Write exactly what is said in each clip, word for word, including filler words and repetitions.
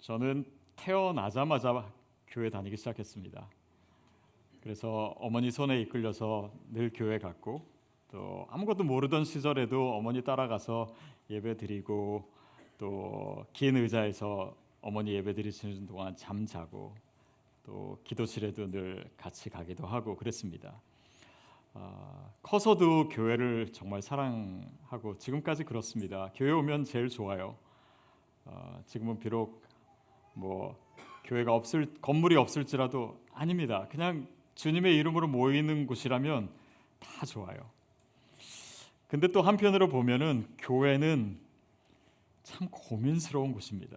저는 태어나자마자 교회 다니기 시작했습니다. 그래서 어머니 손에 이끌려서 늘 교회 갔고, 또 아무것도 모르던 시절에도 어머니 따라가서 예배 드리고, 또 긴 의자에서 어머니 예배 드리시는 동안 잠자고, 또 기도실에도 늘 같이 가기도 하고 그랬습니다. 어, 커서도 교회를 정말 사랑하고 지금까지 그렇습니다. 교회 오면 제일 좋아요. 어, 지금은 비록 뭐 교회가 없을 건물이 없을지라도 아닙니다. 그냥 주님의 이름으로 모이는 곳이라면 다 좋아요. 근데 또 한편으로 보면은 교회는 참 고민스러운 곳입니다.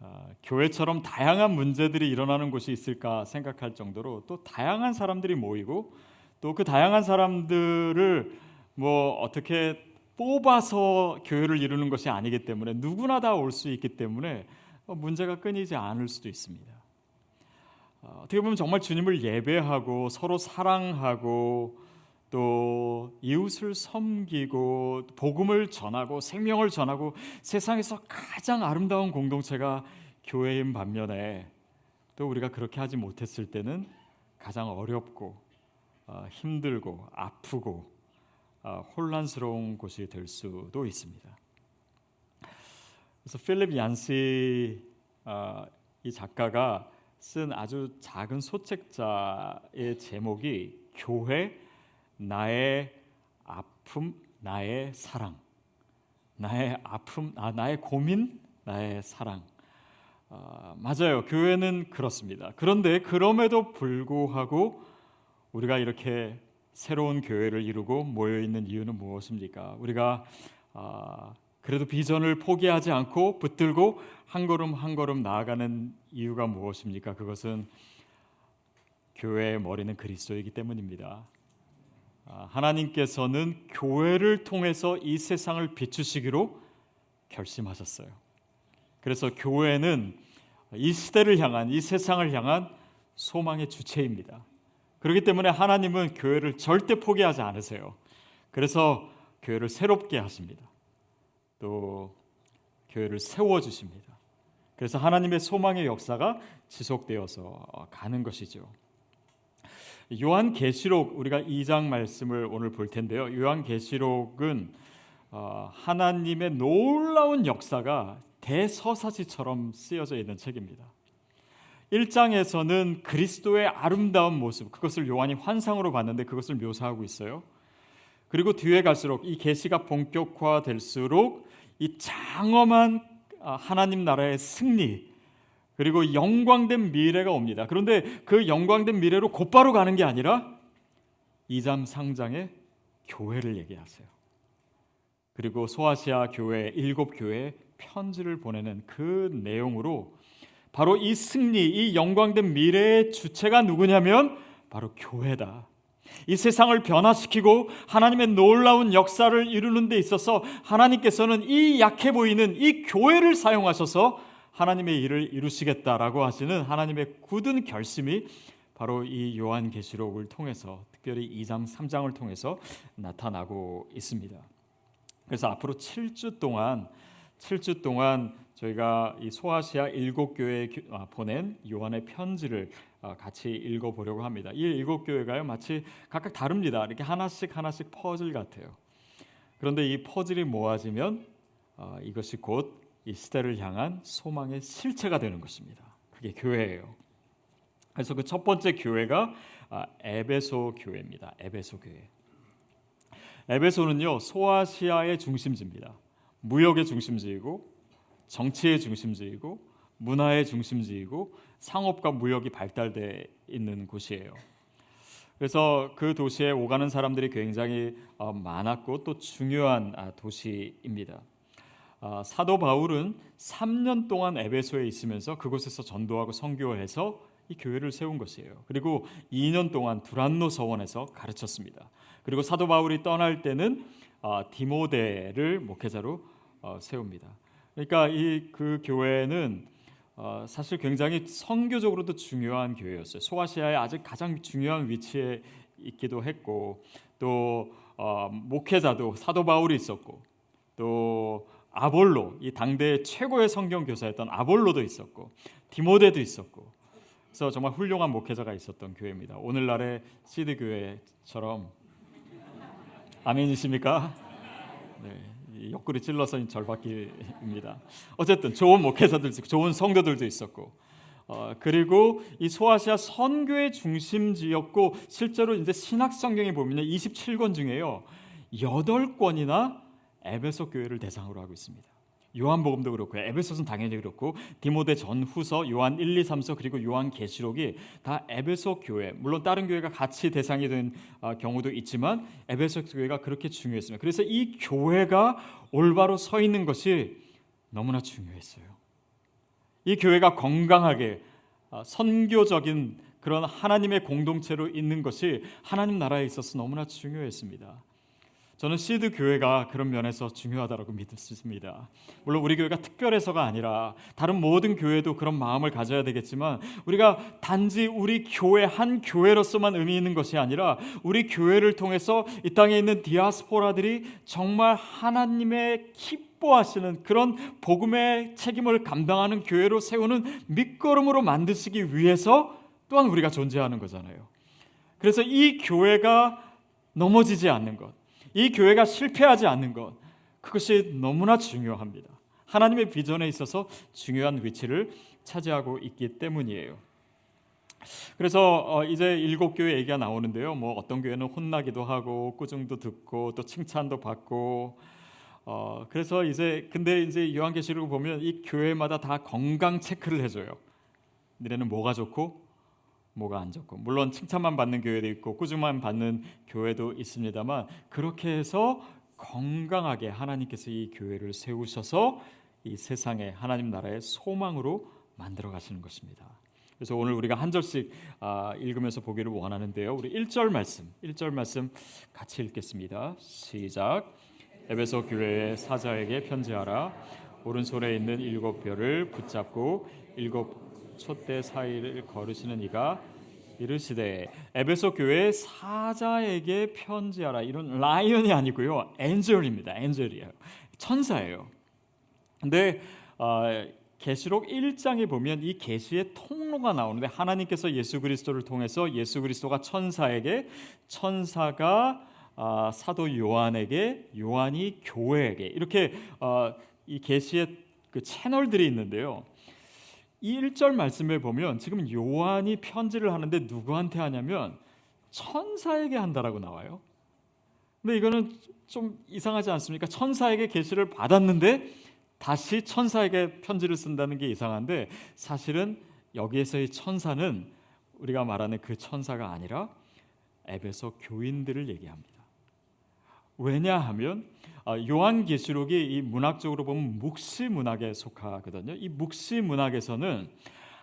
어, 교회처럼 다양한 문제들이 일어나는 곳이 있을까 생각할 정도로 또 다양한 사람들이 모이고, 또 그 다양한 사람들을 뭐 어떻게 뽑아서 교회를 이루는 것이 아니기 때문에 누구나 다 올 수 있기 때문에 문제가 끊이지 않을 수도 있습니다. 어떻게 보면 정말 주님을 예배하고 서로 사랑하고 또 이웃을 섬기고 복음을 전하고 생명을 전하고, 세상에서 가장 아름다운 공동체가 교회인 반면에 또 우리가 그렇게 하지 못했을 때는 가장 어렵고 어, 힘들고 아프고 어, 혼란스러운 곳이 될 수도 있습니다. 그래서 필립 얀씨 어, 이 작가가 쓴 아주 작은 소책자의 제목이 교회, 나의 아픔, 나의 사랑, 나의 아픔, 아, 나의 고민, 나의 사랑. 어, 맞아요. 교회는 그렇습니다. 그런데 그럼에도 불구하고 우리가 이렇게 새로운 교회를 이루고 모여있는 이유는 무엇입니까? 우리가 아, 그래도 비전을 포기하지 않고 붙들고 한 걸음 한 걸음 나아가는 이유가 무엇입니까? 그것은 교회의 머리는 그리스도이기 때문입니다. 아, 하나님께서는 교회를 통해서 이 세상을 비추시기로 결심하셨어요. 그래서 교회는 이 시대를 향한, 이 세상을 향한 소망의 주체입니다. 그렇기 때문에 하나님은 교회를 절대 포기하지 않으세요. 그래서 교회를 새롭게 하십니다. 또 교회를 세워주십니다. 그래서 하나님의 소망의 역사가 지속되어서 가는 것이죠. 요한계시록, 우리가 이 장 말씀을 오늘 볼 텐데요. 요한계시록은 하나님의 놀라운 역사가 대서사시처럼 쓰여져 있는 책입니다. 일 장에서는 그리스도의 아름다운 모습, 그것을 요한이 환상으로 봤는데 그것을 묘사하고 있어요. 그리고 뒤에 갈수록 이 계시가 본격화될수록 이 장엄한 하나님 나라의 승리, 그리고 영광된 미래가 옵니다. 그런데 그 영광된 미래로 곧바로 가는 게 아니라 이 장 상장의 교회를 얘기하세요. 그리고 소아시아 교회, 일곱 교회에 편지를 보내는 그 내용으로, 바로 이 승리, 이 영광된 미래의 주체가 누구냐면 바로 교회다. 이 세상을 변화시키고 하나님의 놀라운 역사를 이루는 데 있어서 하나님께서는 이 약해 보이는 이 교회를 사용하셔서 하나님의 일을 이루시겠다라고 하시는 하나님의 굳은 결심이 바로 이 요한계시록을 통해서, 특별히 이 장, 삼 장을 통해서 나타나고 있습니다. 그래서 앞으로 칠 주 동안 칠 주 동안 저희가 이 소아시아 일곱 교회에 보낸 요한의 편지를 같이 읽어보려고 합니다. 이 일곱 교회가요, 마치 각각 다릅니다. 이렇게 하나씩 하나씩 퍼즐 같아요. 그런데 이 퍼즐이 모아지면 어, 이것이 곧 이 시대를 향한 소망의 실체가 되는 것입니다. 그게 교회예요. 그래서 그 첫 번째 교회가 아, 에베소 교회입니다. 에베소 교회. 에베소는요, 소아시아의 중심지입니다. 무역의 중심지이고, 정치의 중심지이고, 문화의 중심지이고, 상업과 무역이 발달돼 있는 곳이에요. 그래서 그 도시에 오가는 사람들이 굉장히 많았고 또 중요한 도시입니다. 사도 바울은 삼 년 동안 에베소에 있으면서 그곳에서 전도하고 선교해서 이 교회를 세운 것이에요. 그리고 이 년 동안 두란노 서원에서 가르쳤습니다. 그리고 사도 바울이 떠날 때는 디모데를 목회자로 세웁니다. 그러니까 이 그 교회는 어, 사실 굉장히 선교적으로도 중요한 교회였어요. 소아시아의 아직 가장 중요한 위치에 있기도 했고, 또 어, 목회자도 사도 바울이 있었고, 또 아볼로, 이 당대의 최고의 성경 교사였던 아볼로도 있었고 디모데도 있었고, 그래서 정말 훌륭한 목회자가 있었던 교회입니다. 오늘날의 시드 교회처럼. 아멘이십니까? 네, 옆구리 찔러서 절받기입니다. 어쨌든 좋은 목회자들도 있고 좋은 성도들도 있었고, 어, 그리고 이 소아시아 선교의 중심지였고, 실제로 이제 신학 성경에 보면 이십칠 권 중에요 여덟 권이나 에베소 교회를 대상으로 하고 있습니다. 요한복음도 그렇고요, 에베소서는 당연히 그렇고, 디모데 전후서, 요한 일, 이, 삼서, 그리고 요한계시록이 다 에베소 교회, 물론 다른 교회가 같이 대상이 된 경우도 있지만 에베소 교회가 그렇게 중요했습니다. 그래서 이 교회가 올바로 서 있는 것이 너무나 중요했어요. 이 교회가 건강하게 선교적인 그런 하나님의 공동체로 있는 것이 하나님 나라에 있어서 너무나 중요했습니다. 저는 시드 교회가 그런 면에서 중요하다고 믿습니다. 물론 우리 교회가 특별해서가 아니라 다른 모든 교회도 그런 마음을 가져야 되겠지만, 우리가 단지 우리 교회 한 교회로서만 의미 있는 것이 아니라 우리 교회를 통해서 이 땅에 있는 디아스포라들이 정말 하나님의 기뻐하시는 그런 복음의 책임을 감당하는 교회로 세우는 밑거름으로 만드시기 위해서 또한 우리가 존재하는 거잖아요. 그래서 이 교회가 넘어지지 않는 것, 이 교회가 실패하지 않는 것, 그것이 너무나 중요합니다. 하나님의 비전에 있어서 중요한 위치를 차지하고 있기 때문이에요. 그래서 이제 일곱 교회 얘기가 나오는데요, 뭐 어떤 교회는 혼나기도 하고 꾸중도 듣고 또 칭찬도 받고, 어, 그래서 이제 근데 이제 요한계시록을 보면 이 교회마다 다 건강 체크를 해줘요. 너네는 뭐가 좋고 뭐가 안 좋고, 물론 칭찬만 받는 교회도 있고 꾸준만 받는 교회도 있습니다만, 그렇게 해서 건강하게 하나님께서 이 교회를 세우셔서 이 세상에 하나님 나라의 소망으로 만들어 가시는 것입니다. 그래서 오늘 우리가 한 절씩 아, 읽으면서 보기를 원하는데요, 우리 일 절 말씀, 일 절 말씀 같이 읽겠습니다. 시작. 에베소 교회의 사자에게 편지하라. 오른손에 있는 일곱 별을 붙잡고 일곱 촛대 사이를 걸으시는 이가 이르시되. 에베소 교회의 사자에게 편지하라. 이런 라이언이 아니고요, 엔젤입니다. 엔젤이에요. 천사예요. 근데 어, 계시록 일 장에 보면 이 계시의 통로가 나오는데, 하나님께서 예수 그리스도를 통해서 예수 그리스도가 천사에게, 천사가 어, 사도 요한에게, 요한이 교회에게, 이렇게 어, 이 계시의 그 채널들이 있는데요, 이 일 절 말씀에 보면 지금 요한이 편지를 하는데 누구한테 하냐면 천사에게 한다라고 나와요. 근데 이거는 좀 이상하지 않습니까? 천사에게 계시를 받았는데 다시 천사에게 편지를 쓴다는 게 이상한데, 사실은 여기에서의 천사는 우리가 말하는 그 천사가 아니라 에베소 교인들을 얘기합니다. 왜냐하면 요한계시록이 이 문학적으로 보면 묵시 문학에 속하거든요. 이 묵시 문학에서는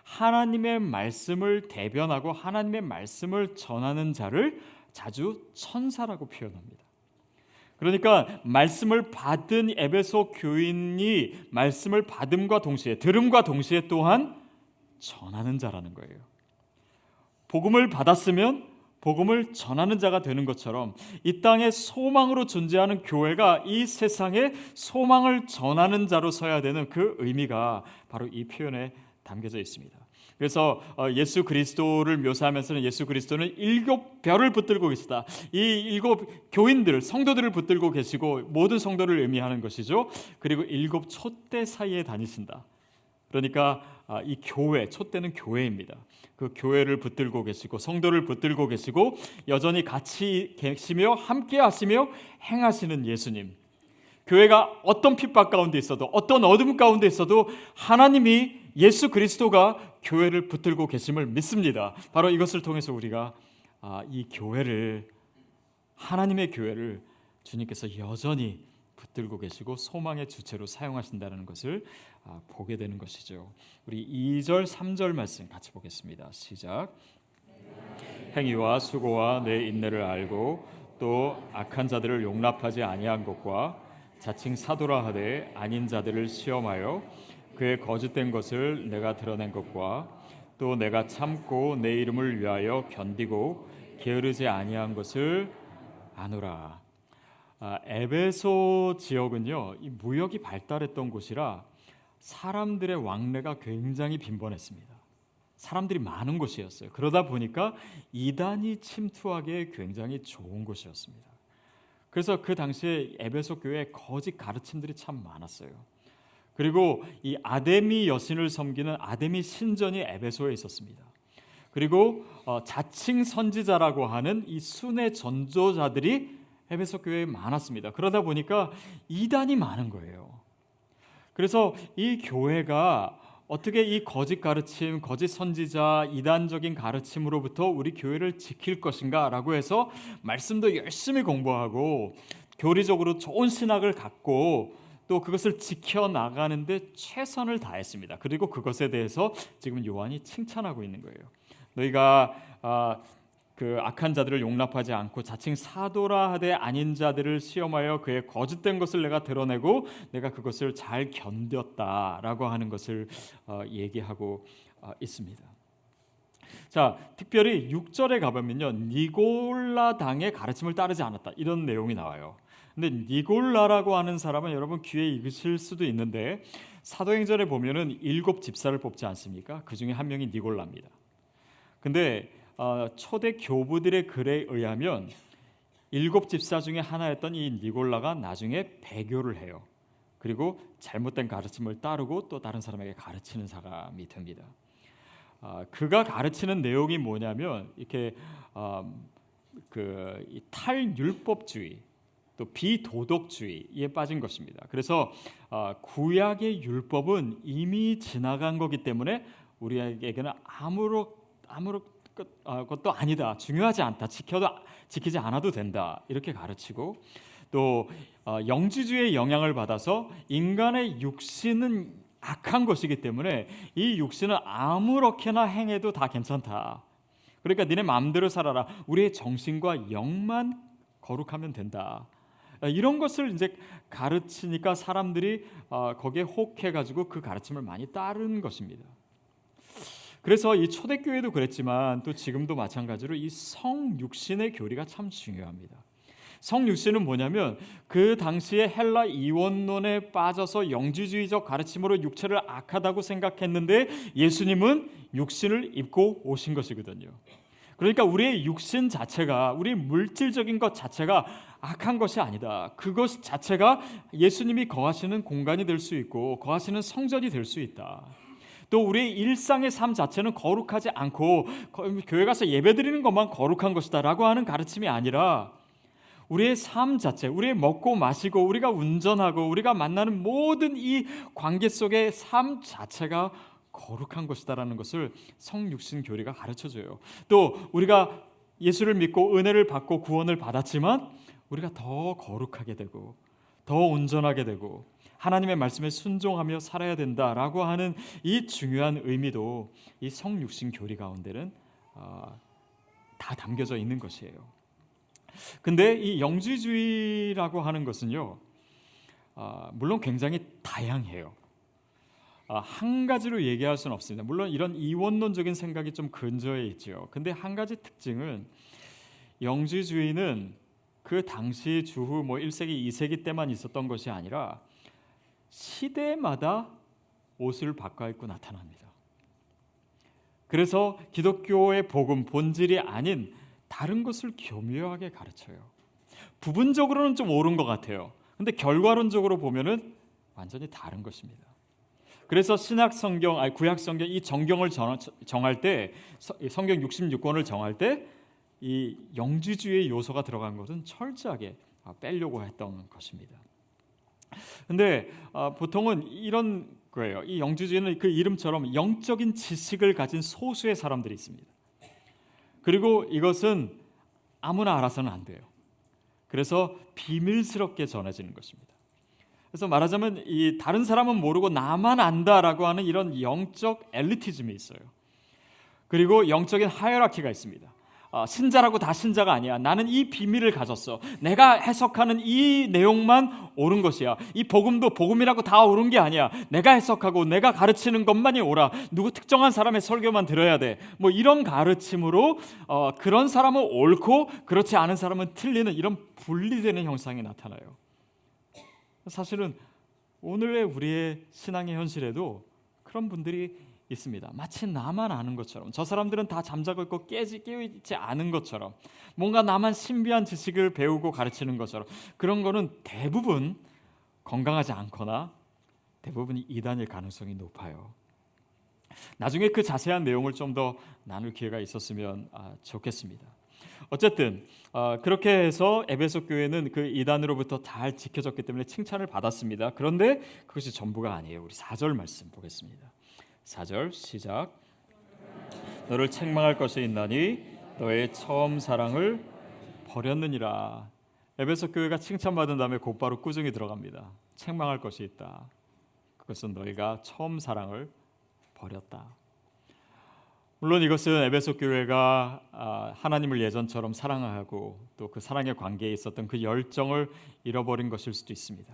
하나님의 말씀을 대변하고 하나님의 말씀을 전하는 자를 자주 천사라고 표현합니다. 그러니까 말씀을 받은 에베소 교인이 말씀을 받음과 동시에, 들음과 동시에 또한 전하는 자라는 거예요. 복음을 받았으면 복음을 전하는 자가 되는 것처럼, 이 땅의 소망으로 존재하는 교회가 이 세상에 소망을 전하는 자로 서야 되는 그 의미가 바로 이 표현에 담겨져 있습니다. 그래서 예수 그리스도를 묘사하면서는 예수 그리스도는 일곱 별을 붙들고 계시다, 이 일곱 교인들, 성도들을 붙들고 계시고 모든 성도를 의미하는 것이죠. 그리고 일곱 촛대 사이에 다니신다. 그러니까 이 교회, 촛대는 교회입니다. 그 교회를 붙들고 계시고 성도를 붙들고 계시고 여전히 같이 계시며 함께 하시며 행하시는 예수님, 교회가 어떤 핍박 가운데 있어도, 어떤 어둠 가운데 있어도 하나님이, 예수 그리스도가 교회를 붙들고 계심을 믿습니다. 바로 이것을 통해서 우리가 이 교회를, 하나님의 교회를 주님께서 여전히 붙들고 계시고 소망의 주체로 사용하신다는 것을 보게 되는 것이죠. 우리 이 절, 삼 절 말씀 같이 보겠습니다. 시작. 행위와 수고와 내 인내를 알고 또 악한 자들을 용납하지 아니한 것과 자칭 사도라 하되 아닌 자들을 시험하여 그의 거짓된 것을 내가 드러낸 것과 또 내가 참고 내 이름을 위하여 견디고 게으르지 아니한 것을 아노라. 아, 에베소 지역은요, 이 무역이 발달했던 곳이라 사람들의 왕래가 굉장히 빈번했습니다. 사람들이 많은 곳이었어요. 그러다 보니까 이단이 침투하기에 굉장히 좋은 곳이었습니다. 그래서 그 당시에 에베소 교회에 거짓 가르침들이 참 많았어요. 그리고 이 아데미 여신을 섬기는 아데미 신전이 에베소에 있었습니다. 그리고 어, 자칭 선지자라고 하는 이 순회 전도자들이 에베소 교회에 많았습니다. 그러다 보니까 이단이 많은 거예요. 그래서 이 교회가 어떻게 이 거짓 가르침, 거짓 선지자, 이단적인 가르침으로부터 우리 교회를 지킬 것인가 라고 해서 말씀도 열심히 공부하고 교리적으로 좋은 신학을 갖고 또 그것을 지켜나가는 데 최선을 다했습니다. 그리고 그것에 대해서 지금 요한이 칭찬하고 있는 거예요. 너희가 아, 그 악한 자들을 용납하지 않고 자칭 사도라 하되 아닌 자들을 시험하여 그의 거짓된 것을 내가 드러내고 내가 그것을 잘 견뎠다라고 하는 것을 어, 얘기하고 어, 있습니다. 자, 특별히 육 절에 가보면요, 니골라당의 가르침을 따르지 않았다 이런 내용이 나와요. 근데 니골라라고 하는 사람은 여러분 귀에 익으실 수도 있는데 사도행전에 보면은 일곱 집사를 뽑지 않습니까? 그 중에 한 명이 니골라입니다. 근데 어, 초대 교부들의 글에 의하면 일곱 집사 중에 하나였던 이 니골라가 나중에 배교를 해요. 그리고 잘못된 가르침을 따르고 또 다른 사람에게 가르치는 사람이 됩니다. 어, 그가 가르치는 내용이 뭐냐면 이렇게 어, 그, 이 탈율법주의 또 비도덕주의에 빠진 것입니다. 그래서 어, 구약의 율법은 이미 지나간 거기 때문에 우리에게는 아무로 아무로 것도 아니다, 중요하지 않다, 지켜도 지키지 않아도 된다 이렇게 가르치고 또 영지주의의 영향을 받아서 인간의 육신은 악한 것이기 때문에 이 육신은 아무렇게나 행해도 다 괜찮다. 그러니까 니네 마음대로 살아라. 우리의 정신과 영만 거룩하면 된다. 이런 것을 이제 가르치니까 사람들이 거기에 혹해가지고 그 가르침을 많이 따른 것입니다. 그래서 이 초대교회도 그랬지만 또 지금도 마찬가지로 이 성육신의 교리가 참 중요합니다. 성육신은 뭐냐면 그 당시에 헬라 이원론에 빠져서 영지주의적 가르침으로 육체를 악하다고 생각했는데 예수님은 육신을 입고 오신 것이거든요. 그러니까 우리의 육신 자체가, 우리의 물질적인 것 자체가 악한 것이 아니다. 그것 자체가 예수님이 거하시는 공간이 될 수 있고 거하시는 성전이 될 수 있다. 또 우리의 일상의 삶 자체는 거룩하지 않고 교회 가서 예배드리는 것만 거룩한 것이다 라고 하는 가르침이 아니라 우리의 삶 자체, 우리의 먹고 마시고 우리가 운전하고 우리가 만나는 모든 이 관계 속의 삶 자체가 거룩한 것이다 라는 것을 성육신 교리가 가르쳐줘요. 또 우리가 예수를 믿고 은혜를 받고 구원을 받았지만 우리가 더 거룩하게 되고 더 온전하게 되고 하나님의 말씀에 순종하며 살아야 된다라고 하는 이 중요한 의미도 이 성육신 교리 가운데는 어, 다 담겨져 있는 것이에요. 근데 이 영지주의라고 하는 것은요, 어, 물론 굉장히 다양해요. 어, 한 가지로 얘기할 수는 없습니다. 물론 이런 이원론적인 생각이 좀 근저에 있죠. 근데 한 가지 특징은 영지주의는 그 당시 주후 뭐 일 세기, 이 세기 때만 있었던 것이 아니라 시대마다 옷을 바꿔 입고 나타납니다. 그래서 기독교의 복음 본질이 아닌 다른 것을 교묘하게 가르쳐요. 부분적으로는 좀 옳은 것 같아요. 근데 결과론적으로 보면은 완전히 다른 것입니다. 그래서 신약 성경, 아니 구약 성경 이 정경을 정할 때, 성경 육십육 권을 정할 때 이 영지주의의 요소가 들어간 것은 철저하게 빼려고 했던 것입니다. 근데 어, 보통은 이런 거예요. 이 영지주의는 그 이름처럼 영적인 지식을 가진 소수의 사람들이 있습니다. 그리고 이것은 아무나 알아서는 안 돼요. 그래서 비밀스럽게 전해지는 것입니다. 그래서 말하자면 이 다른 사람은 모르고 나만 안다라고 하는 이런 영적 엘리티즘이 있어요. 그리고 영적인 하이어라키가 있습니다. 어, 신자라고 다 신자가 아니야. 나는 이 비밀을 가졌어. 내가 해석하는 이 내용만 옳은 것이야. 이 복음도 복음이라고 다 옳은 게 아니야. 내가 해석하고 내가 가르치는 것만이 옳아. 누구 특정한 사람의 설교만 들어야 돼. 뭐 이런 가르침으로 어, 그런 사람은 옳고 그렇지 않은 사람은 틀리는 이런 분리되는 형상이 나타나요. 사실은 오늘의 우리의 신앙의 현실에도 그런 분들이 있습니다. 마치 나만 아는 것처럼, 저 사람들은 다 잠자고 있고 깨지, 깨어있지 않은 것처럼, 뭔가 나만 신비한 지식을 배우고 가르치는 것처럼, 그런 거는 대부분 건강하지 않거나 대부분 이단일 가능성이 높아요. 나중에 그 자세한 내용을 좀 더 나눌 기회가 있었으면 좋겠습니다. 어쨌든 어, 그렇게 해서 에베소 교회는 그 이단으로부터 잘 지켜졌기 때문에 칭찬을 받았습니다. 그런데 그것이 전부가 아니에요. 우리 사 절 말씀 보겠습니다. 사 절 시작. 너를 책망할 것이 있나니 너의 처음 사랑을 버렸느니라. 에베소 교회가 칭찬받은 다음에 곧바로 꾸중이 들어갑니다. 책망할 것이 있다. 그것은 너희가 처음 사랑을 버렸다. 물론 이것은 에베소 교회가 하나님을 예전처럼 사랑하고 또 그 사랑의 관계에 있었던 그 열정을 잃어버린 것일 수도 있습니다.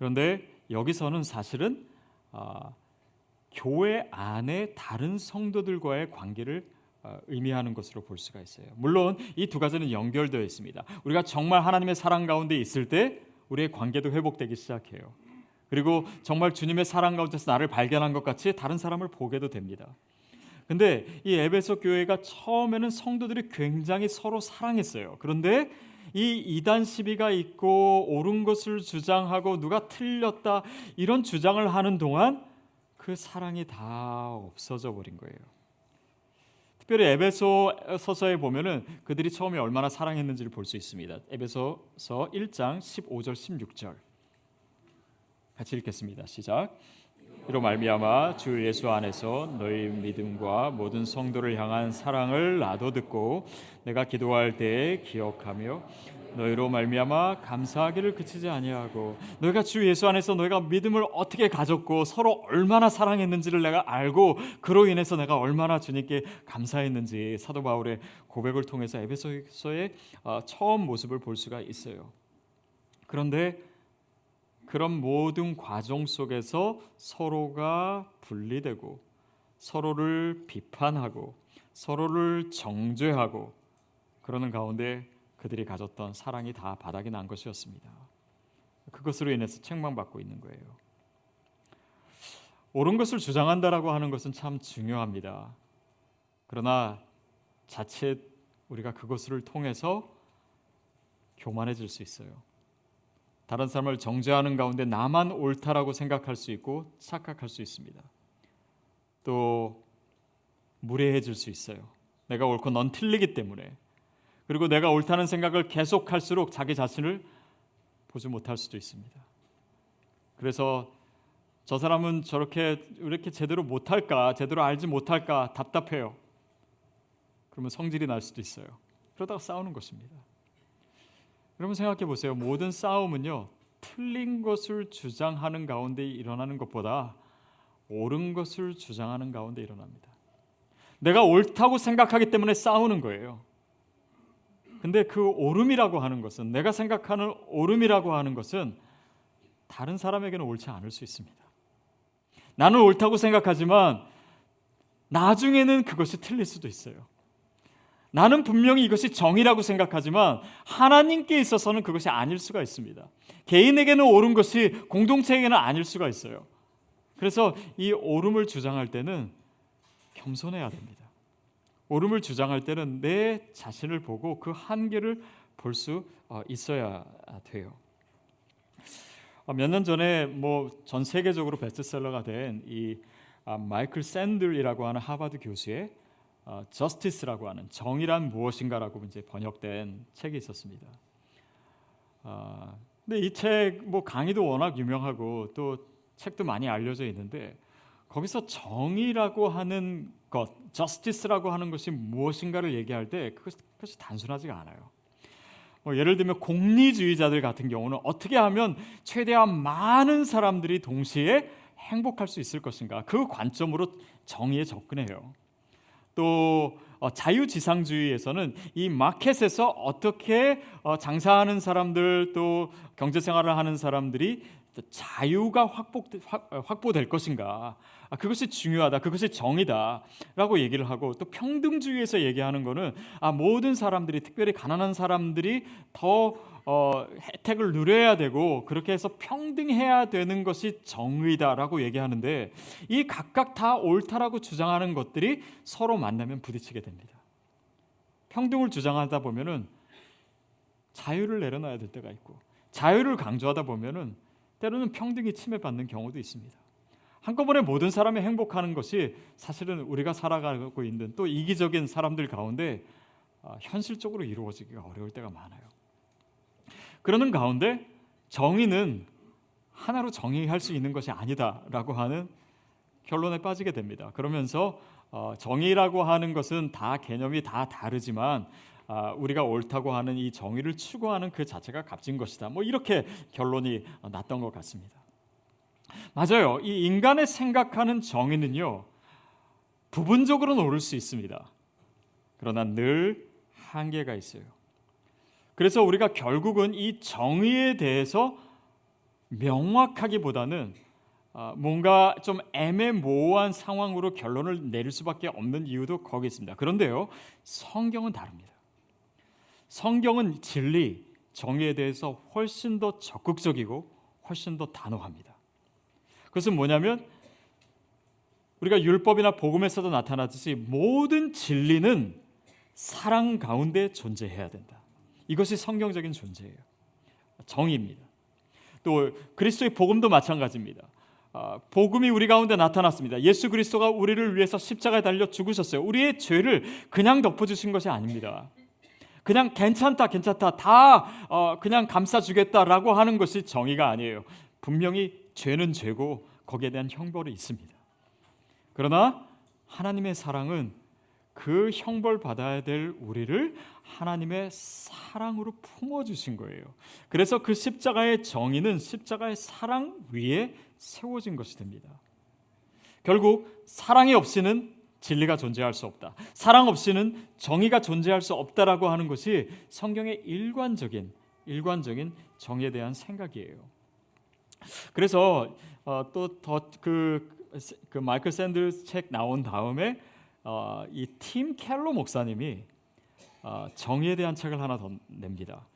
그런데 여기서는 사실은 교회 안에 다른 성도들과의 관계를 의미하는 것으로 볼 수가 있어요. 물론 이 두 가지는 연결되어 있습니다. 우리가 정말 하나님의 사랑 가운데 있을 때 우리의 관계도 회복되기 시작해요. 그리고 정말 주님의 사랑 가운데서 나를 발견한 것 같이 다른 사람을 보게도 됩니다. 근데 이 에베소 교회가 처음에는 성도들이 굉장히 서로 사랑했어요. 그런데 이 이단 시비가 있고 옳은 것을 주장하고 누가 틀렸다 이런 주장을 하는 동안 그 사랑이 다 없어져 버린 거예요. 특별히 에베소서에 보면은 그들이 처음에 얼마나 사랑했는지를 볼 수 있습니다. 에베소서 일 장 십오 절 십육 절 같이 읽겠습니다. 시작. 이로 말미암아 주 예수 안에서 너희 믿음과 모든 성도를 향한 사랑을 나도 듣고 내가 기도할 때에 기억하며 너희로 말미암아 감사하기를 그치지 아니하고. 너희가 주 예수 안에서 너희가 믿음을 어떻게 가졌고 서로 얼마나 사랑했는지를 내가 알고 그로 인해서 내가 얼마나 주님께 감사했는지 사도 바울의 고백을 통해서 에베소서의 처음 모습을 볼 수가 있어요. 그런데 그런 모든 과정 속에서 서로가 분리되고 서로를 비판하고 서로를 정죄하고 그러는 가운데 그들이 가졌던 사랑이 다 바닥이 난 것이었습니다. 그것으로 인해서 책망받고 있는 거예요. 옳은 것을 주장한다라고 하는 것은 참 중요합니다. 그러나 자칫 우리가 그것을 통해서 교만해질 수 있어요. 다른 사람을 정죄하는 가운데 나만 옳다라고 생각할 수 있고 착각할 수 있습니다. 또 무례해질 수 있어요. 내가 옳고 넌 틀리기 때문에. 그리고 내가 옳다는 생각을 계속할수록 자기 자신을 보지 못할 수도 있습니다. 그래서 저 사람은 저렇게 이렇게 제대로 못할까, 제대로 알지 못할까 답답해요. 그러면 성질이 날 수도 있어요. 그러다가 싸우는 것입니다. 여러분 생각해 보세요. 모든 싸움은요, 틀린 것을 주장하는 가운데 일어나는 것보다 옳은 것을 주장하는 가운데 일어납니다. 내가 옳다고 생각하기 때문에 싸우는 거예요. 근데 그 옳음이라고 하는 것은, 내가 생각하는 옳음이라고 하는 것은 다른 사람에게는 옳지 않을 수 있습니다. 나는 옳다고 생각하지만 나중에는 그것이 틀릴 수도 있어요. 나는 분명히 이것이 정의라고 생각하지만 하나님께 있어서는 그것이 아닐 수가 있습니다. 개인에게는 옳은 것이 공동체에게는 아닐 수가 있어요. 그래서 이 옳음을 주장할 때는 겸손해야 됩니다. 옳음을 주장할 때는 내 자신을 보고 그 한계를 볼 수 있어야 돼요. 몇 년 전에 뭐 전 세계적으로 베스트셀러가 된 이 마이클 샌들이라고 하는 하버드 교수의 저스티스라고 하는 정의란 무엇인가라고 이제 번역된 책이 있었습니다. 근데 이 책 뭐 강의도 워낙 유명하고 또 책도 많이 알려져 있는데 거기서 정의라고 하는 것, 저스티스라고 하는 것이 무엇인가를 얘기할 때 그것이, 그것이 단순하지가 않아요. 뭐 예를 들면 공리주의자들 같은 경우는 어떻게 하면 최대한 많은 사람들이 동시에 행복할 수 있을 것인가, 그 관점으로 정의에 접근해요. 또 자유지상주의에서는 이 마켓에서 어떻게 장사하는 사람들 또 경제생활을 하는 사람들이 자유가 확보, 확보될 것인가, 그것이 중요하다, 그것이 정의다 라고 얘기를 하고, 또 평등주의에서 얘기하는 거는 아, 모든 사람들이, 특별히 가난한 사람들이 더 어, 혜택을 누려야 되고 그렇게 해서 평등해야 되는 것이 정의다라고 얘기하는데, 이 각각 다 옳다라고 주장하는 것들이 서로 만나면 부딪히게 됩니다. 평등을 주장하다 보면은 자유를 내려놔야 될 때가 있고, 자유를 강조하다 보면은 때로는 평등이 침해받는 경우도 있습니다. 한꺼번에 모든 사람이 행복하는 것이 사실은 우리가 살아가고 있는 또 이기적인 사람들 가운데 현실적으로 이루어지기가 어려울 때가 많아요. 그러는 가운데 정의는 하나로 정의할 수 있는 것이 아니다라고 하는 결론에 빠지게 됩니다. 그러면서 정의라고 하는 것은 다 개념이 다 다르지만 우리가 옳다고 하는 이 정의를 추구하는 그 자체가 값진 것이다, 뭐 이렇게 결론이 났던 것 같습니다. 맞아요. 이 인간의 생각하는 정의는요, 부분적으로는 옳을 수 있습니다. 그러나 늘 한계가 있어요. 그래서 우리가 결국은 이 정의에 대해서 명확하기보다는 뭔가 좀 애매모호한 상황으로 결론을 내릴 수밖에 없는 이유도 거기 있습니다. 그런데요, 성경은 다릅니다. 성경은 진리, 정의에 대해서 훨씬 더 적극적이고 훨씬 더 단호합니다. 그것은 뭐냐면, 우리가 율법이나 복음에서도 나타나듯이 모든 진리는 사랑 가운데 존재해야 된다. 이것이 성경적인 존재예요. 정의입니다. 또 그리스도의 복음도 마찬가지입니다. 아, 복음이 우리 가운데 나타났습니다. 예수 그리스도가 우리를 위해서 십자가에 달려 죽으셨어요. 우리의 죄를 그냥 덮어주신 것이 아닙니다. 그냥 괜찮다 괜찮다 다 어, 그냥 감싸주겠다라고 하는 것이 정의가 아니에요. 분명히 죄는 죄고 거기에 대한 형벌이 있습니다. 그러나 하나님의 사랑은 그 형벌 받아야 될 우리를 하나님의 사랑으로 품어주신 거예요. 그래서 그 십자가의 정의는 십자가의 사랑 위에 세워진 것이 됩니다. 결국 사랑이 없이는 진리가 존재할 수 없다, 사랑 없이는 정의가 존재할 수 없다라고 하는 것이 성경의 일관적인 일관적인 정의에 대한 생각이에요. 그래서 어, 또 더 그 그 마이클 샌들스 책 나온 다음에 어, 이 팀 켈러 목사님이 어, 정의에 대한 책을 하나 더 냅니다.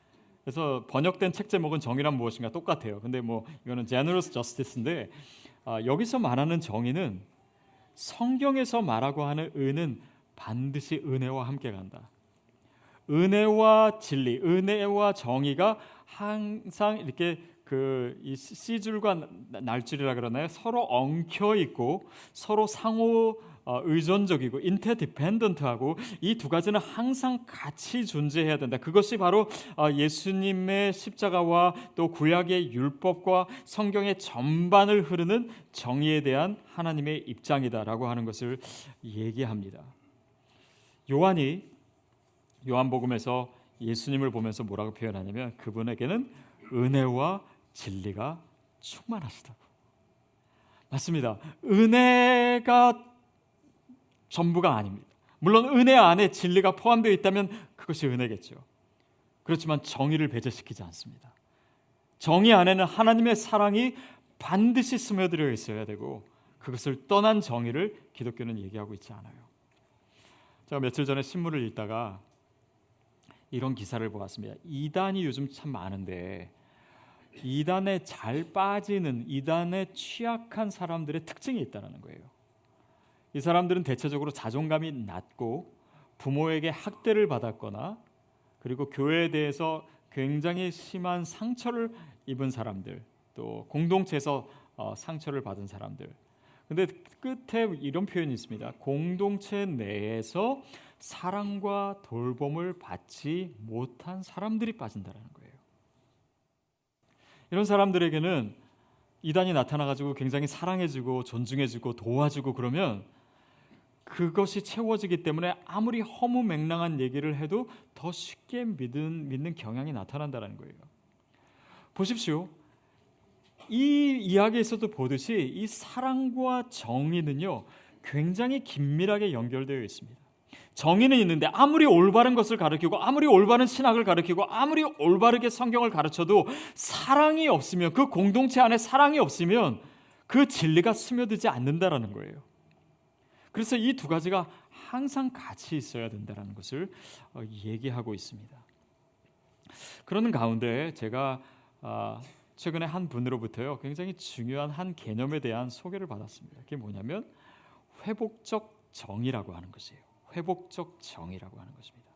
그래서 번역된 책 제목은 정의란 무엇인가, 똑같아요. 근데 뭐 이거는 Generous Justice인데 어, 여기서 말하는 정의는 성경에서 말하고 하는 의는 반드시 은혜와 함께 간다. 은혜와 진리, 은혜와 정의가 항상 이렇게 그 이 씨줄과 날줄이라 그러나요? 서로 엉켜 있고 서로 상호 어, 의존적이고 인터디펜던트하고 이 두 가지는 항상 같이 존재해야 된다. 그것이 바로 어, 예수님의 십자가와 또 구약의 율법과 성경의 전반을 흐르는 정의에 대한 하나님의 입장이다라고 하는 것을 얘기합니다. 요한이 요한복음에서 예수님을 보면서 뭐라고 표현하냐면, 그분에게는 은혜와 진리가 충만하시다고. 맞습니다. 은혜가 전부가 아닙니다. 물론 은혜 안에 진리가 포함되어 있다면 그것이 은혜겠죠. 그렇지만 정의를 배제시키지 않습니다. 정의 안에는 하나님의 사랑이 반드시 스며들어 있어야 되고, 그것을 떠난 정의를 기독교는 얘기하고 있지 않아요. 제가 며칠 전에 신문을 읽다가 이런 기사를 보았습니다. 이단이 요즘 참 많은데, 이단에 잘 빠지는, 이단에 취약한 사람들의 특징이 있다는 거예요. 이 사람들은 대체적으로 자존감이 낮고 부모에게 학대를 받았거나, 그리고 교회에 대해서 굉장히 심한 상처를 입은 사람들, 또 공동체에서 어, 상처를 받은 사람들. 근데 끝에 이런 표현이 있습니다. 공동체 내에서 사랑과 돌봄을 받지 못한 사람들이 빠진다는 거예요. 이런 사람들에게는 이단이 나타나가지고 굉장히 사랑해주고 존중해주고 도와주고 그러면 그것이 채워지기 때문에 아무리 허무맹랑한 얘기를 해도 더 쉽게 믿는, 믿는 경향이 나타난다는 거예요. 보십시오. 이 이야기에서도 보듯이 이 사랑과 정의는요, 굉장히 긴밀하게 연결되어 있습니다. 정의는 있는데 아무리 올바른 것을 가르치고 아무리 올바른 신학을 가르치고 아무리 올바르게 성경을 가르쳐도 사랑이 없으면, 그 공동체 안에 사랑이 없으면 그 진리가 스며들지 않는다라는 거예요. 그래서 이 두 가지가 항상 같이 있어야 된다는 것을 얘기하고 있습니다. 그러는 가운데 제가 최근에 한 분으로부터요 굉장히 중요한 한 개념에 대한 소개를 받았습니다. 그게 뭐냐면 회복적 정의라고 하는 것이에요. 회복적 정의라고 하는 것입니다.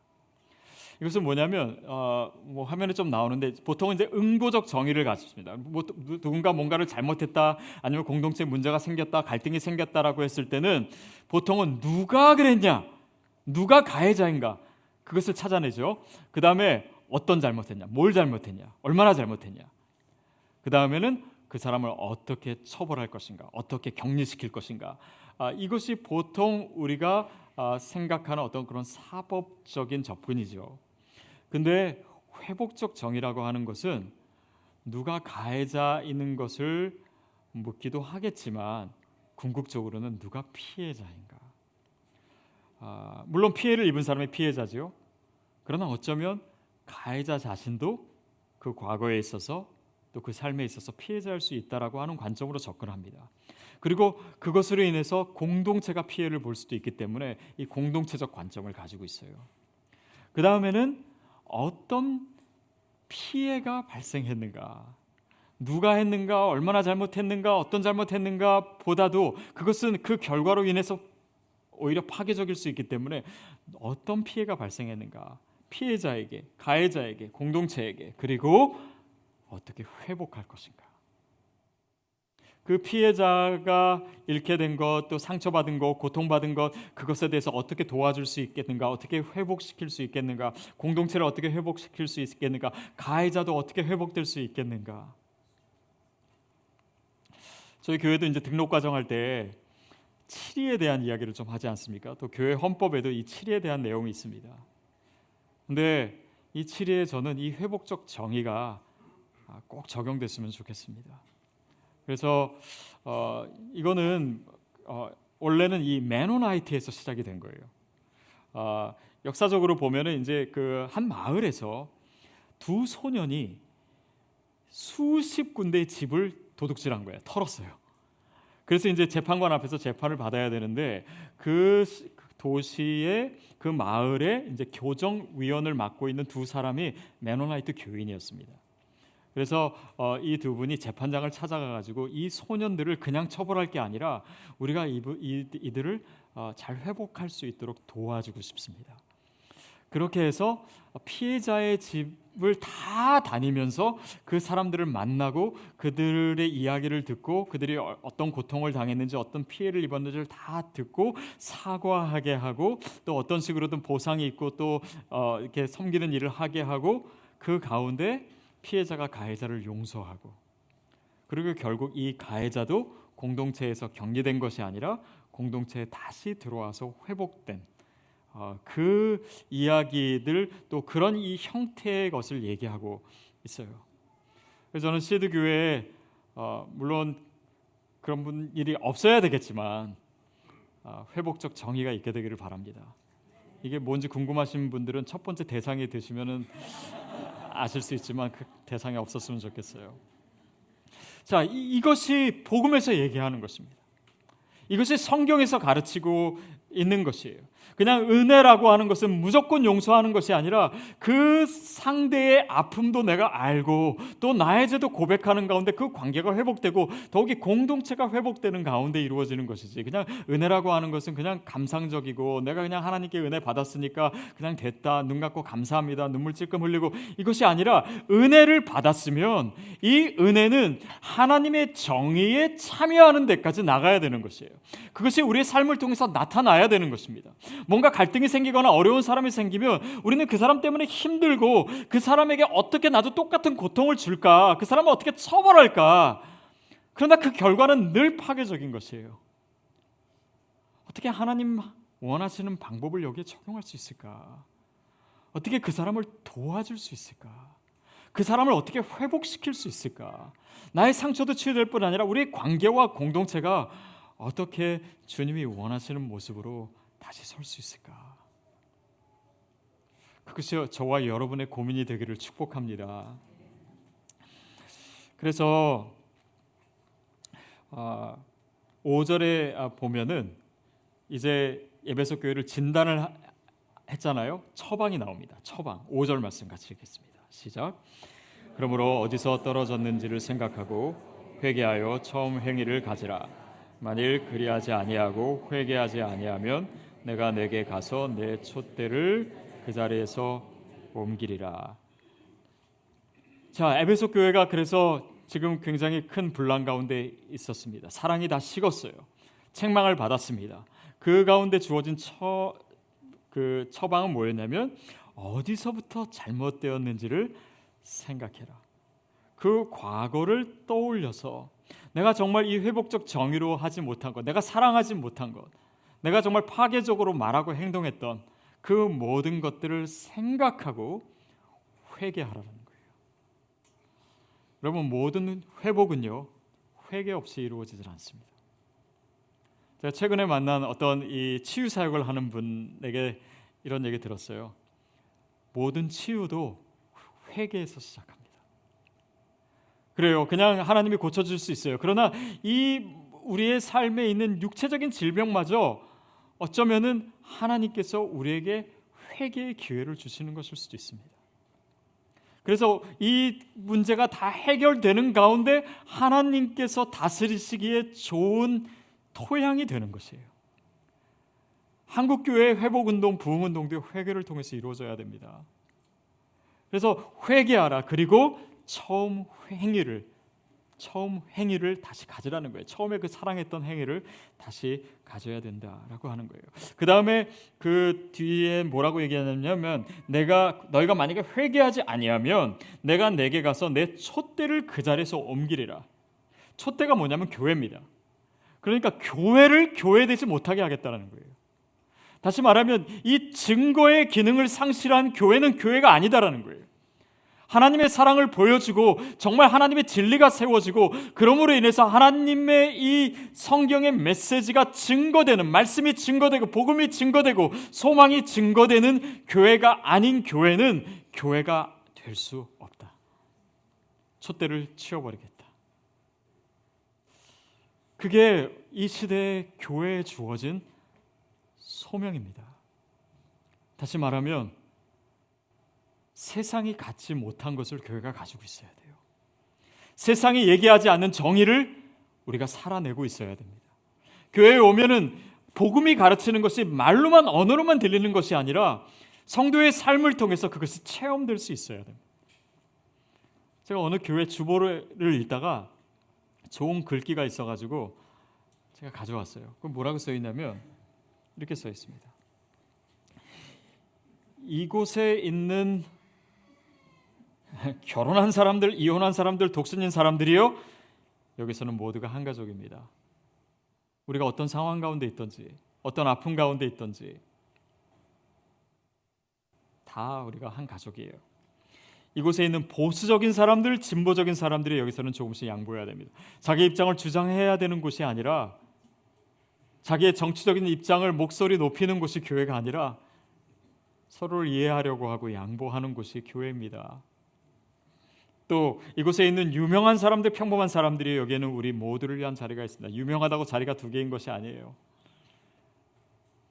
이것은 뭐냐면 어, 뭐 화면에 좀 나오는데 보통은 이제 응보적 정의를 가집니다. 뭐, 누군가 뭔가를 잘못했다, 아니면 공동체 문제가 생겼다, 갈등이 생겼다라고 했을 때는 보통은 누가 그랬냐, 누가 가해자인가 그것을 찾아내죠. 그 다음에 어떤 잘못했냐, 뭘 잘못했냐, 얼마나 잘못했냐. 그 다음에는 그 사람을 어떻게 처벌할 것인가, 어떻게 격리시킬 것인가. 아, 이것이 보통 우리가 아, 생각하는 어떤 그런 사법적인 접근이죠. 근데 회복적 정의라고 하는 것은 누가 가해자인 것을 묻기도 하겠지만 궁극적으로는 누가 피해자인가. 아, 물론 피해를 입은 사람이 피해자지요. 그러나 어쩌면 가해자 자신도 그 과거에 있어서 또 그 삶에 있어서 피해자일 수 있다라고 하는 관점으로 접근합니다. 그리고 그것으로 인해서 공동체가 피해를 볼 수도 있기 때문에 이 공동체적 관점을 가지고 있어요. 그 다음에는 어떤 피해가 발생했는가, 누가 했는가, 얼마나 잘못했는가, 어떤 잘못했는가 보다도 그것은 그 결과로 인해서 오히려 파괴적일 수 있기 때문에 어떤 피해가 발생했는가, 피해자에게, 가해자에게, 공동체에게, 그리고 어떻게 회복할 것인가. 그 피해자가 잃게 된 것, 또 상처받은 것, 고통받은 것, 그것에 대해서 어떻게 도와줄 수 있겠는가, 어떻게 회복시킬 수 있겠는가, 공동체를 어떻게 회복시킬 수 있겠는가, 가해자도 어떻게 회복될 수 있겠는가. 저희 교회도 이제 등록 과정할 때 칠의에 대한 이야기를 좀 하지 않습니까? 또 교회 헌법에도 이 칠의에 대한 내용이 있습니다. 근데 이 칠의에 저는 이 회복적 정의가 꼭 적용됐으면 좋겠습니다. 그래서 어, 이거는 어, 원래는 이 메노나이트에서 시작이 된 거예요. 어, 역사적으로 보면은 이제 그 한 마을에서 두 소년이 수십 군데의 집을 도둑질한 거예요. 털었어요. 그래서 이제 재판관 앞에서 재판을 받아야 되는데 그 도시의 그 마을에 이제 교정위원을 맡고 있는 두 사람이 메노나이트 교인이었습니다. 그래서 어, 이 두 분이 재판장을 찾아가가지고 이 소년들을 그냥 처벌할 게 아니라 우리가 이, 이, 이들을 어, 잘 회복할 수 있도록 도와주고 싶습니다. 그렇게 해서 피해자의 집을 다 다니면서 그 사람들을 만나고 그들의 이야기를 듣고 그들이 어떤 고통을 당했는지 어떤 피해를 입었는지를 다 듣고 사과하게 하고 또 어떤 식으로든 보상이 있고 또 어, 이렇게 섬기는 일을 하게 하고 그 가운데 피해자가 가해자를 용서하고 그리고 결국 이 가해자도 공동체에서 격리된 것이 아니라 공동체에 다시 들어와서 회복된 어, 그 이야기들 또 그런 이 형태의 것을 얘기하고 있어요. 그래서 저는 시드 교회에 어, 물론 그런 분 일이 없어야 되겠지만 어, 회복적 정의가 있게 되기를 바랍니다. 이게 뭔지 궁금하신 분들은 첫 번째 대상이 되시면은 아실 수 있지만 그 대상이 없었으면 좋겠어요. 자, 이, 이것이 복음에서 얘기하는 것입니다. 이것이 성경에서 가르치고 있는 것이에요. 그냥 은혜라고 하는 것은 무조건 용서하는 것이 아니라 그 상대의 아픔도 내가 알고 또 나의 죄도 고백하는 가운데 그 관계가 회복되고 더욱이 공동체가 회복되는 가운데 이루어지는 것이지, 그냥 은혜라고 하는 것은 그냥 감상적이고 내가 그냥 하나님께 은혜 받았으니까 그냥 됐다, 눈 감고 감사합니다, 눈물 찔끔 흘리고, 이것이 아니라 은혜를 받았으면 이 은혜는 하나님의 정의에 참여하는 데까지 나가야 되는 것이에요. 그것이 우리의 삶을 통해서 나타나야 되는 것입니다. 뭔가 갈등이 생기거나 어려운 사람이 생기면 우리는 그 사람 때문에 힘들고 그 사람에게 어떻게 나도 똑같은 고통을 줄까, 그 사람을 어떻게 처벌할까. 그러나 그 결과는 늘 파괴적인 것이에요. 어떻게 하나님 원하시는 방법을 여기에 적용할 수 있을까, 어떻게 그 사람을 도와줄 수 있을까, 그 사람을 어떻게 회복시킬 수 있을까, 나의 상처도 치유될 뿐 아니라 우리의 관계와 공동체가 어떻게 주님이 원하시는 모습으로 다시 설 수 있을까? 그것이 저와 여러분의 고민이 되기를 축복합니다. 그래서 오 절에 보면은 이제 에베소 교회를 진단을 했잖아요. 처방이 나옵니다. 처방. 오 절 말씀 같이 읽겠습니다. 시작. 그러므로 어디서 떨어졌는지를 생각하고 회개하여 처음 행위를 가지라. 만일 그리하지 아니하고 회개하지 아니하면 내가 내게 가서 내 촛대를 그 자리에서 옮기리라. 자, 에베소 교회가 그래서 지금 굉장히 큰 분란 가운데 있었습니다. 사랑이 다 식었어요. 책망을 받았습니다. 그 가운데 주어진 처, 그 처방은 뭐였냐면 어디서부터 잘못되었는지를 생각해라. 그 과거를 떠올려서 내가 정말 이 회복적 정의로 하지 못한 것, 내가 사랑하지 못한 것, 내가 정말 파괴적으로 말하고 행동했던 그 모든 것들을 생각하고 회개하라는 거예요. 여러분, 모든 회복은요 회개 없이 이루어지질 않습니다. 제가 최근에 만난 어떤 이 치유 사역을 하는 분에게 이런 얘기 들었어요. 모든 치유도 회개에서 시작합니다. 그래요. 그냥 하나님이 고쳐줄 수 있어요. 그러나 이 우리의 삶에 있는 육체적인 질병마저 어쩌면은 하나님께서 우리에게 회개의 기회를 주시는 것일 수도 있습니다. 그래서 이 문제가 다 해결되는 가운데 하나님께서 다스리시기에 좋은 토양이 되는 것이에요. 한국교회의 회복운동, 부흥운동도 회개를 통해서 이루어져야 됩니다. 그래서 회개하라. 그리고 처음 행위를 처음 행위를 다시 가지라는 거예요. 처음에 그 사랑했던 행위를 다시 가져야 된다라고 하는 거예요. 그 다음에 그 뒤에 뭐라고 얘기하냐면 내가 너희가 만약에 회개하지 아니하면 내가 내게 가서 내 촛대를 그 자리에서 옮기리라. 촛대가 뭐냐면 교회입니다. 그러니까 교회를 교회되지 못하게 하겠다라는 거예요. 다시 말하면 이 증거의 기능을 상실한 교회는 교회가 아니다라는 거예요. 하나님의 사랑을 보여주고 정말 하나님의 진리가 세워지고 그러므로 인해서 하나님의 이 성경의 메시지가 증거되는, 말씀이 증거되고 복음이 증거되고 소망이 증거되는 교회가 아닌 교회는 교회가 될 수 없다. 촛대를 치워버리겠다. 그게 이 시대의 교회에 주어진 소명입니다. 다시 말하면 세상이 갖지 못한 것을 교회가 가지고 있어야 돼요. 세상이 얘기하지 않는 정의를 우리가 살아내고 있어야 됩니다. 교회에 오면은 복음이 가르치는 것이 말로만, 언어로만 들리는 것이 아니라 성도의 삶을 통해서 그것이 체험될 수 있어야 됩니다. 제가 어느 교회 주보를 읽다가 좋은 글귀가 있어가지고 제가 가져왔어요. 그럼 뭐라고 써있냐면 이렇게 써있습니다. 이곳에 있는 결혼한 사람들, 이혼한 사람들, 독신인 사람들이요, 여기서는 모두가 한 가족입니다. 우리가 어떤 상황 가운데 있든지, 어떤 아픔 가운데 있든지 다 우리가 한 가족이에요. 이곳에 있는 보수적인 사람들, 진보적인 사람들이 여기서는 조금씩 양보해야 됩니다. 자기 입장을 주장해야 되는 곳이 아니라, 자기의 정치적인 입장을 목소리 높이는 곳이 교회가 아니라 서로를 이해하려고 하고 양보하는 곳이 교회입니다. 또 이곳에 있는 유명한 사람들, 평범한 사람들이 여기에는 우리 모두를 위한 자리가 있습니다. 유명하다고 자리가 두 개인 것이 아니에요.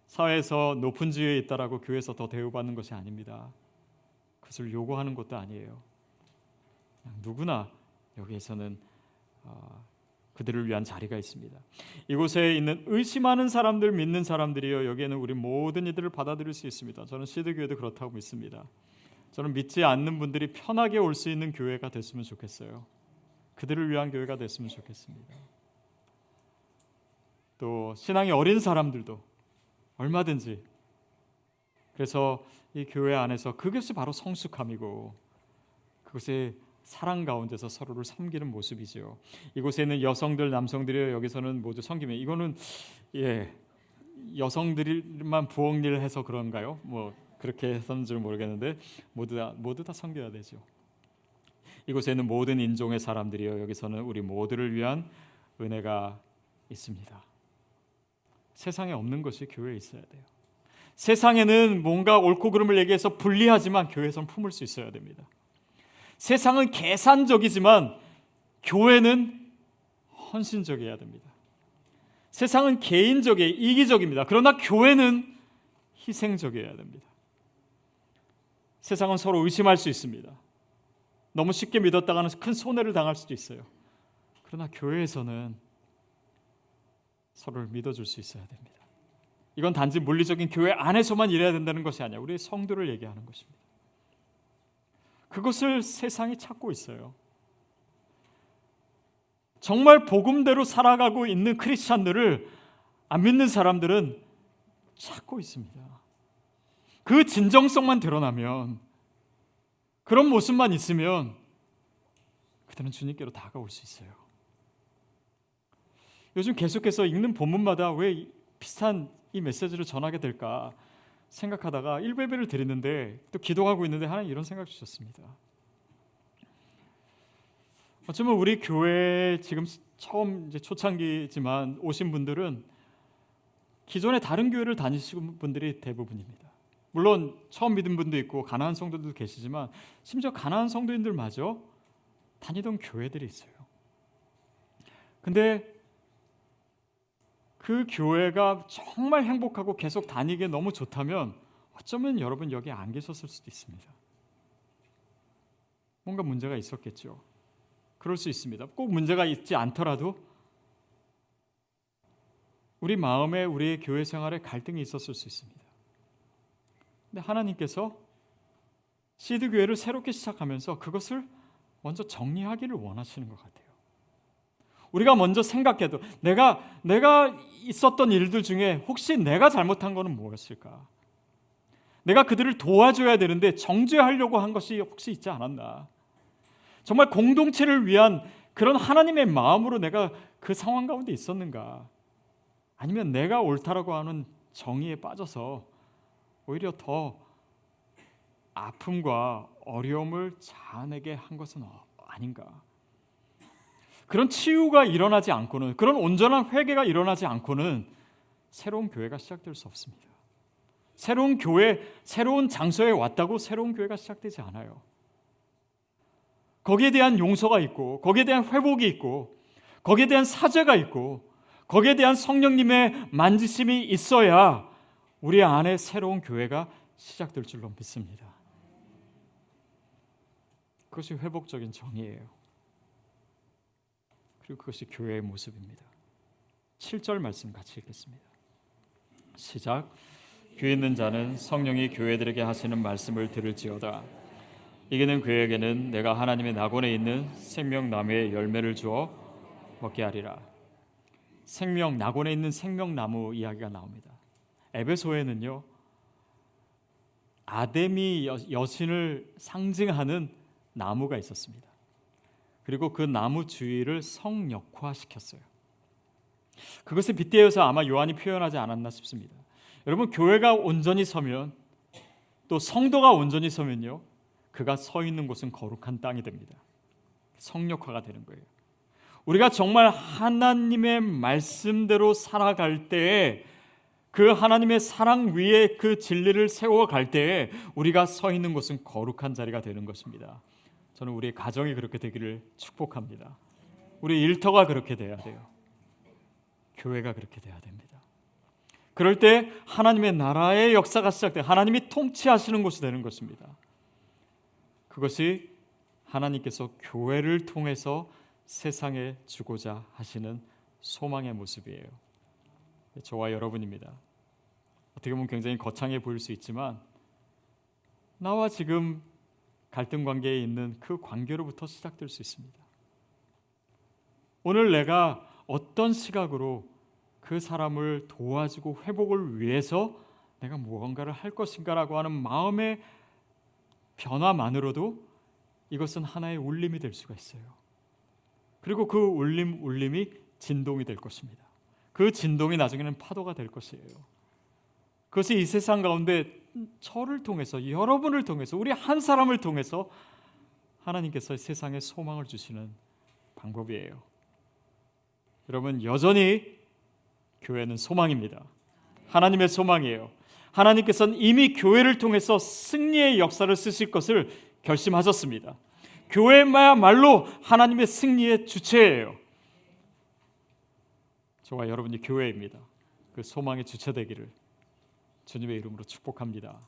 사회에서 높은 지위에 있다라고 교회에서 더 대우받는 것이 아닙니다. 그것을 요구하는 것도 아니에요. 누구나 여기에서는 어, 그들을 위한 자리가 있습니다. 이곳에 있는 의심하는 사람들, 믿는 사람들이요, 여기에는 우리 모든 이들을 받아들일 수 있습니다. 저는 시드교회도 그렇다고 믿습니다. 저는 믿지 않는 분들이 편하게 올 수 있는 교회가 됐으면 좋겠어요. 그들을 위한 교회가 됐으면 좋겠습니다. 또 신앙이 어린 사람들도 얼마든지, 그래서 이 교회 안에서 그것이 바로 성숙함이고 그것이 사랑 가운데서 서로를 섬기는 모습이죠. 이곳에 있는 여성들, 남성들이 여기서는 모두 섬기면, 이거는 예, 여성들만 부엌일 해서 그런가요? 뭐 그렇게 해서는 줄 모르겠는데 모두 다 모두 다 섬겨야 되죠. 이곳에 있는 모든 인종의 사람들이요, 여기서는 우리 모두를 위한 은혜가 있습니다. 세상에 없는 것이 교회에 있어야 돼요. 세상에는 뭔가 옳고 그름을 얘기해서 분리하지만 교회에서는 품을 수 있어야 됩니다. 세상은 계산적이지만 교회는 헌신적이어야 됩니다. 세상은 개인적이에요, 이기적입니다. 그러나 교회는 희생적이어야 됩니다. 세상은 서로 의심할 수 있습니다. 너무 쉽게 믿었다가는 큰 손해를 당할 수도 있어요. 그러나 교회에서는 서로를 믿어줄 수 있어야 됩니다. 이건 단지 물리적인 교회 안에서만 일해야 된다는 것이 아니야. 우리 성도를 얘기하는 것입니다. 그것을 세상이 찾고 있어요. 정말 복음대로 살아가고 있는 크리스찬들을 안 믿는 사람들은 찾고 있습니다. 그 진정성만 드러나면, 그런 모습만 있으면 그들은 주님께로 다가올 수 있어요. 요즘 계속해서 읽는 본문마다 왜 비슷한 이 메시지를 전하게 될까 생각하다가 일베배를 드리는데, 또 기도하고 있는데 하나님 이런 생각 주셨습니다. 어쩌면 우리 교회 지금 처음 이제 초창기지만 오신 분들은 기존에 다른 교회를 다니시는 분들이 대부분입니다. 물론 처음 믿은 분도 있고 가난한 성도들도 계시지만, 심지어 가난한 성도인들마저 다니던 교회들이 있어요. 근데 그 교회가 정말 행복하고 계속 다니기에 너무 좋다면 어쩌면 여러분 여기 안 계셨을 수도 있습니다. 뭔가 문제가 있었겠죠. 그럴 수 있습니다. 꼭 문제가 있지 않더라도 우리 마음에, 우리의 교회 생활에 갈등이 있었을 수 있습니다. 근데 하나님께서 시드 교회를 새롭게 시작하면서 그것을 먼저 정리하기를 원하시는 것 같아요. 우리가 먼저 생각해도 내가 내가 있었던 일들 중에 혹시 내가 잘못한 거는 뭐였을까? 내가 그들을 도와줘야 되는데 정죄하려고 한 것이 혹시 있지 않았나? 정말 공동체를 위한 그런 하나님의 마음으로 내가 그 상황 가운데 있었는가? 아니면 내가 옳다라고 하는 정의에 빠져서 오히려 더 아픔과 어려움을 자아내게 한 것은 아닌가? 그런 치유가 일어나지 않고는, 그런 온전한 회개가 일어나지 않고는 새로운 교회가 시작될 수 없습니다. 새로운 교회, 새로운 장소에 왔다고 새로운 교회가 시작되지 않아요. 거기에 대한 용서가 있고, 거기에 대한 회복이 있고, 거기에 대한 사죄가 있고, 거기에 대한 성령님의 만지심이 있어야 우리 안에 새로운 교회가 시작될 줄로 믿습니다. 그것이 회복적인 정의예요. 그리고 그것이 교회의 모습입니다. 칠 절 말씀 같이 읽겠습니다. 시작. 귀 있는 자는 성령이 교회들에게 하시는 말씀을 들을지어다. 이기는 그에게는 내가 하나님의 낙원에 있는 생명나무의 열매를 주어 먹게 하리라. 생명, 낙원에 있는 생명나무 이야기가 나옵니다. 에베소에는요, 아데미 여신을 상징하는 나무가 있었습니다. 그리고 그 나무 주위를 성역화시켰어요. 그것에 빗대어서 아마 요한이 표현하지 않았나 싶습니다. 여러분, 교회가 온전히 서면, 또 성도가 온전히 서면요, 그가 서 있는 곳은 거룩한 땅이 됩니다. 성역화가 되는 거예요. 우리가 정말 하나님의 말씀대로 살아갈 때에, 그 하나님의 사랑 위에 그 진리를 세워갈 때에 우리가 서 있는 곳은 거룩한 자리가 되는 것입니다. 저는 우리의 가정이 그렇게 되기를 축복합니다. 우리 일터가 그렇게 돼야 돼요. 교회가 그렇게 돼야 됩니다. 그럴 때 하나님의 나라의 역사가 시작돼, 하나님이 통치하시는 곳이 되는 것입니다. 그것이 하나님께서 교회를 통해서 세상에 주고자 하시는 소망의 모습이에요. 저와 여러분입니다. 어떻게 보면 굉장히 거창해 보일 수 있지만, 나와 지금 갈등 관계에 있는 그 관계로부터 시작될 수 있습니다. 오늘 내가 어떤 시각으로 그 사람을 도와주고 회복을 위해서 내가 무언가를 할 것인가라고 하는 마음의 변화만으로도 이것은 하나의 울림이 될 수가 있어요. 그리고 그 울림, 울림이 진동이 될 것입니다. 그 진동이 나중에는 파도가 될 것이에요. 그것이 이 세상 가운데 저를 통해서, 여러분을 통해서, 우리 한 사람을 통해서 하나님께서 세상에 소망을 주시는 방법이에요. 여러분, 여전히 교회는 소망입니다. 하나님의 소망이에요. 하나님께서는 이미 교회를 통해서 승리의 역사를 쓰실 것을 결심하셨습니다. 교회야말로 하나님의 승리의 주체예요. 저와 여러분이 교회입니다. 그 소망의 주체되기를 주님의 이름으로 축복합니다.